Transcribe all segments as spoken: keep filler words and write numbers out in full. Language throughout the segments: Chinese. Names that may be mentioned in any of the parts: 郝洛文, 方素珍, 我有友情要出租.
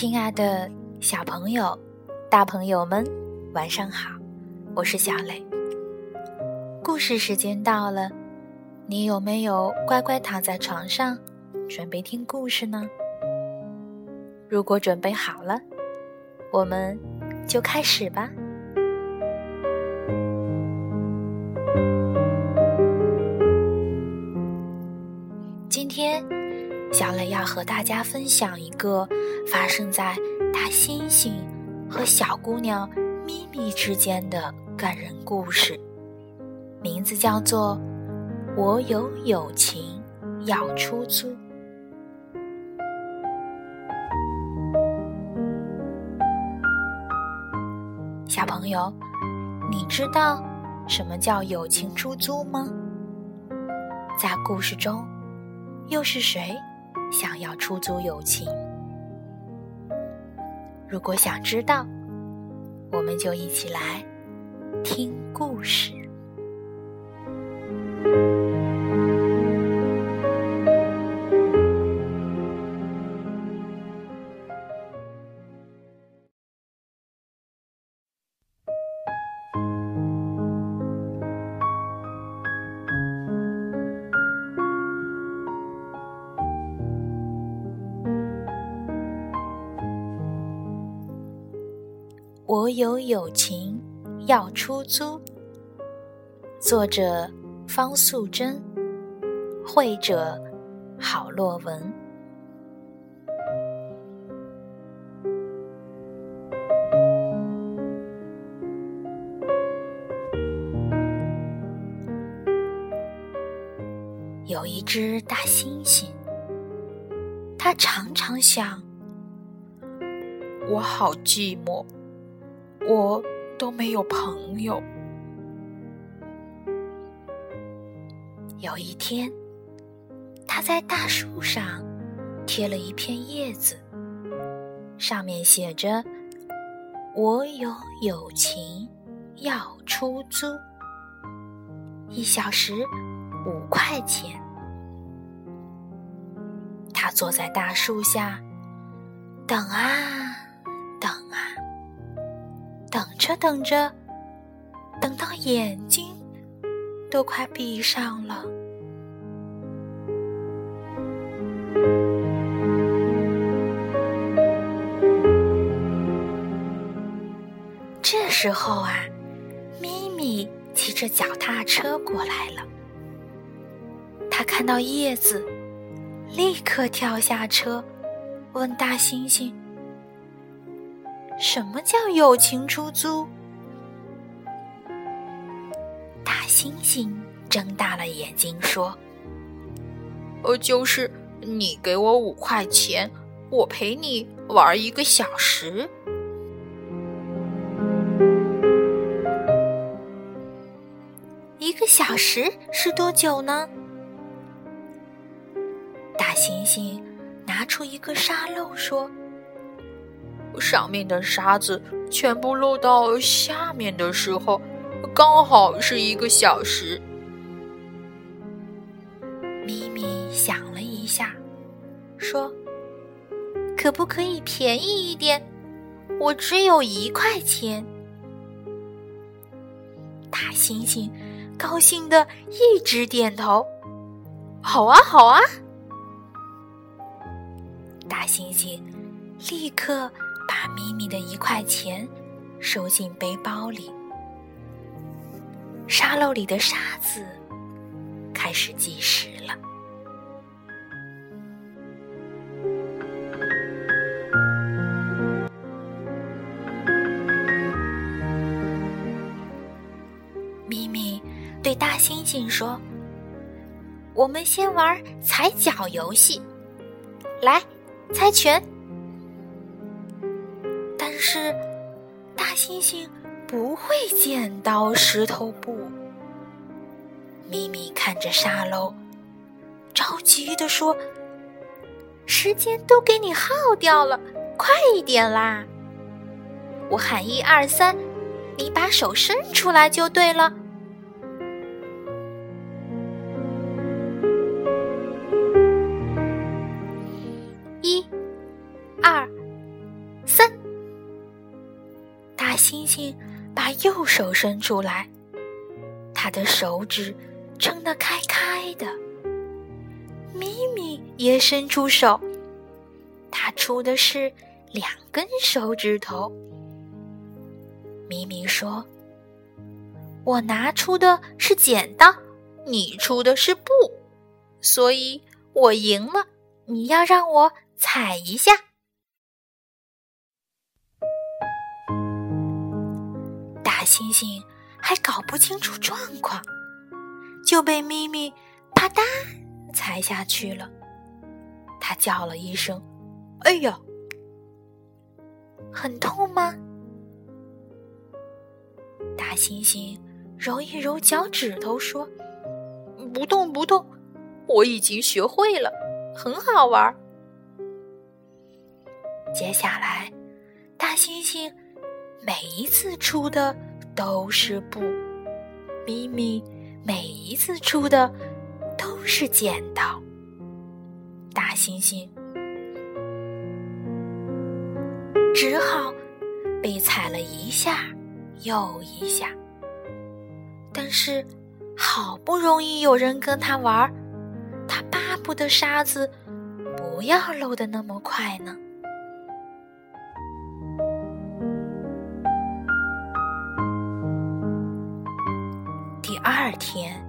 亲爱的小朋友、大朋友们，晚上好，我是小磊。故事时间到了，你有没有乖乖躺在床上，准备听故事呢？如果准备好了，我们就开始吧。今天小磊要和大家分享一个发生在大猩猩和小姑娘咪咪之间的感人故事，名字叫做《我有友情要出租》。小朋友，你知道什么叫友情出租吗？在故事中，又是谁想要出租友情？如果想知道，我们就一起来听故事。我有友情要出租，作者方素珍，绘者郝洛文。有一只大猩猩，它常常想，我好寂寞，我都没有朋友。有一天，他在大树上贴了一片叶子，上面写着“我有友情要出租，一小时五块钱”。他坐在大树下，等啊等啊。等着等着，等到眼睛都快闭上了。这时候啊，咪咪骑着脚踏车过来了。她看到叶子，立刻跳下车，问大猩猩，什么叫友情出租？大猩猩睁大了眼睛说：“呃，就是你给我五块钱，我陪你玩一个小时。”一个小时是多久呢？大猩猩拿出一个沙漏说。上面的沙子全部漏到下面的时候，刚好是一个小时。咪咪想了一下，说：“可不可以便宜一点？我只有一块钱。”大猩猩高兴地一直点头：“好啊，好啊！”大猩猩立刻把咪咪的一块钱收进背包里，沙漏里的沙子开始计时了。咪咪对大猩猩说：“我们先玩踩脚游戏，来，猜拳。”但是大猩猩不会剪刀石头布。咪咪看着沙漏，着急地说：“时间都给你耗掉了，快一点啦！我喊一二三，你把手伸出来就对了。”一、二、静把右手伸出来，他的手指撑得开开的。咪咪也伸出手，他出的是两根手指头。咪咪说，我拿出的是剪刀，你出的是布，所以我赢了，你要让我踩一下。大猩猩还搞不清楚状况，就被咪咪啪嗒踩下去了。他叫了一声，哎呀！很痛吗？大猩猩揉一揉脚趾头说，不痛不痛，我已经学会了，很好玩。接下来，大猩猩每一次出的都是布，咪咪每一次出的都是剪刀。大猩猩只好被踩了一下又一下，但是好不容易有人跟他玩，他巴不得沙子不要漏得那么快呢。第二天，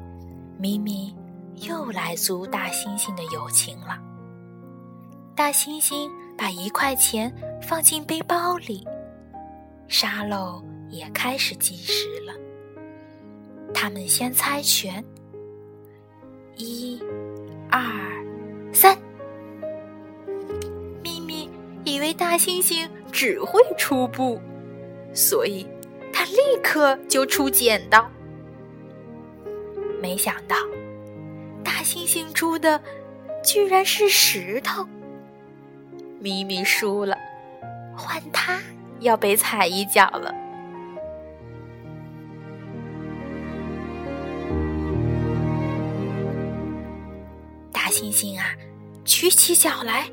咪咪又来足大猩猩的友情了。大猩猩把一块钱放进背包里，沙漏也开始计时了。他们先猜拳，一、二、三。咪咪以为大猩猩只会出布，所以他立刻就出剪刀。没想到，大猩猩出的居然是石头。咪咪输了，换他要被踩一脚了。大猩猩啊，举起脚来，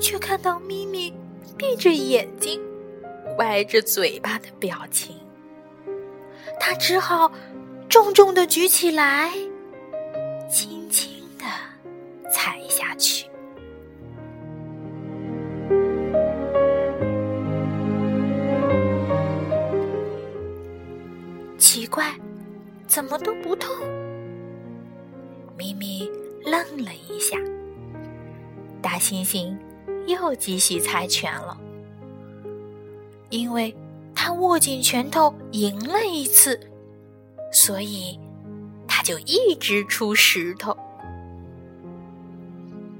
却看到咪咪闭着眼睛、歪着嘴巴的表情，他只好重重地举起来，轻轻地踩下去。奇怪，怎么都不痛？咪咪愣了一下。大猩猩又继续猜拳了，因为他握紧拳头赢了一次，所以他就一直出石头。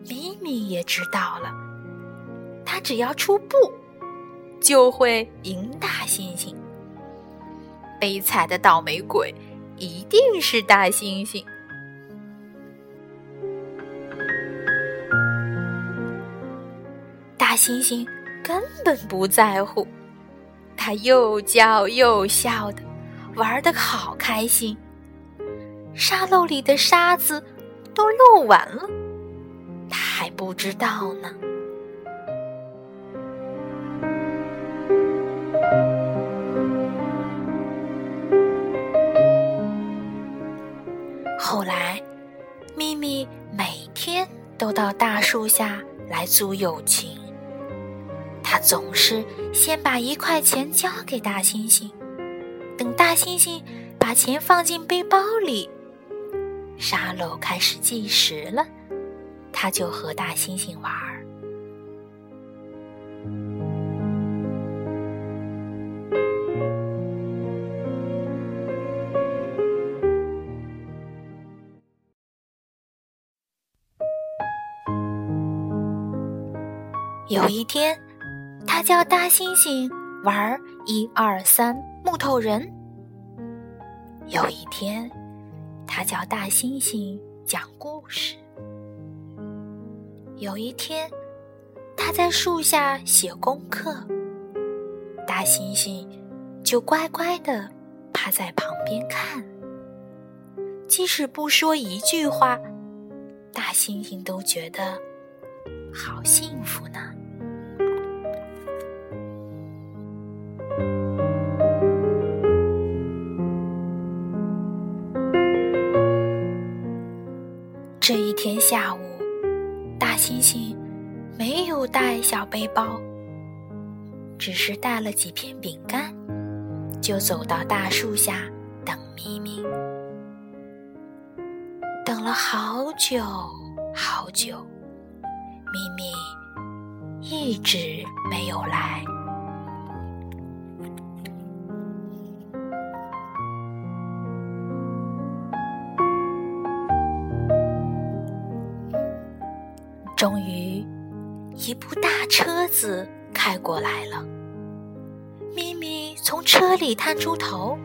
咪咪也知道了，他只要出布就会赢大猩猩，被踩的倒霉鬼一定是大猩猩。大猩猩根本不在乎，他又叫又笑的，玩得好开心，沙漏里的沙子都漏完了，他还不知道呢。后来，咪咪每天都到大树下来租友情，他总是先把一块钱交给大猩猩，等大猩猩把钱放进背包里，沙漏开始计时了，他就和大猩猩玩。有一天，他叫大猩猩玩一二三木头人。有一天，他叫大猩猩讲故事。有一天，他在树下写功课，大猩猩就乖乖地趴在旁边看。即使不说一句话，大猩猩都觉得好幸福呢。下午，大猩猩没有带小背包，只是带了几片饼干，就走到大树下等咪咪。等了好久好久，咪咪一直没有来。终于，一部大车子开过来了。咪咪从车里探出头，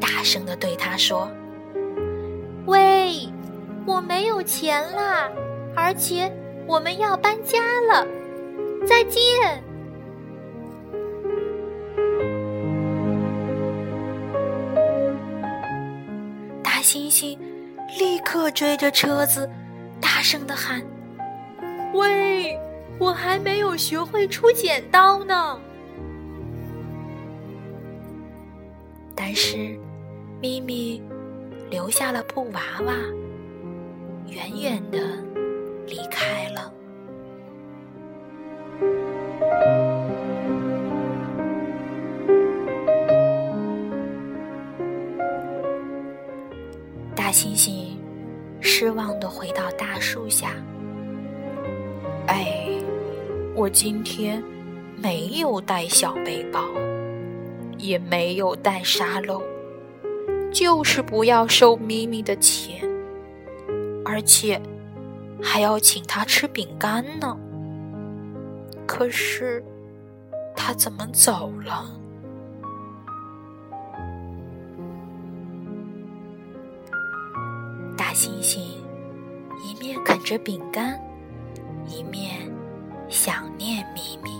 大声地对他说：“喂，我没有钱啦，而且我们要搬家了，再见。”大猩猩立刻追着车子，大声地喊：“喂，我还没有学会出剪刀呢！”但是，咪咪留下了布娃娃，远远地离开了。大猩猩失望地回到大树下。哎，我今天没有带小背包，也没有带沙漏，就是不要收咪咪的钱，而且还要请他吃饼干呢。可是他怎么走了？大猩猩一面啃着饼干，一面想念咪咪。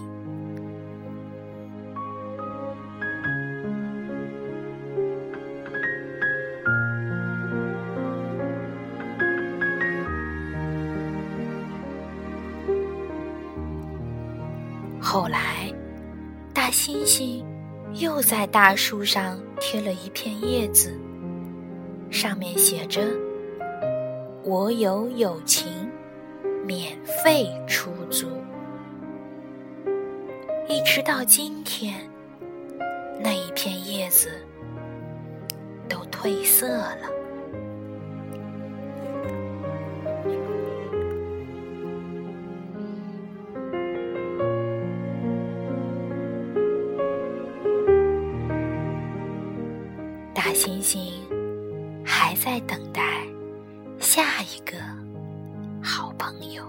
后来，大猩猩又在大树上贴了一片叶子，上面写着：“我有友情，免费出租。”一直到今天，那一片叶子都褪色了。大猩猩还在等待下一个好朋友。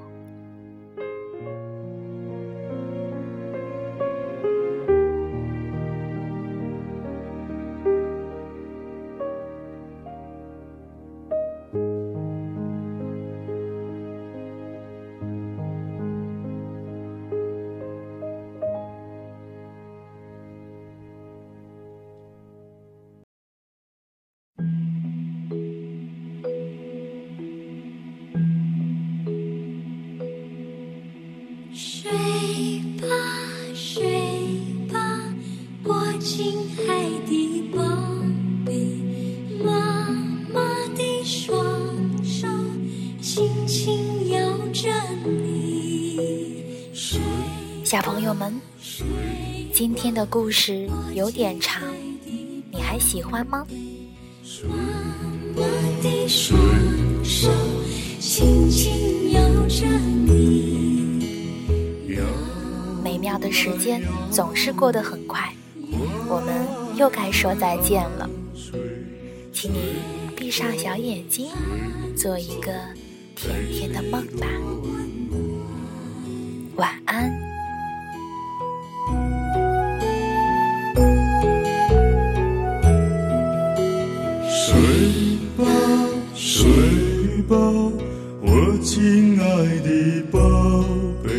小朋友们，今天的故事有点长，你还喜欢吗？妈妈的双手轻轻摇着你。美妙的时间总是过得很快，我们又该说再见了。请你闭上小眼睛，做一个甜甜的梦吧。晚安。睡吧，我亲爱的宝贝。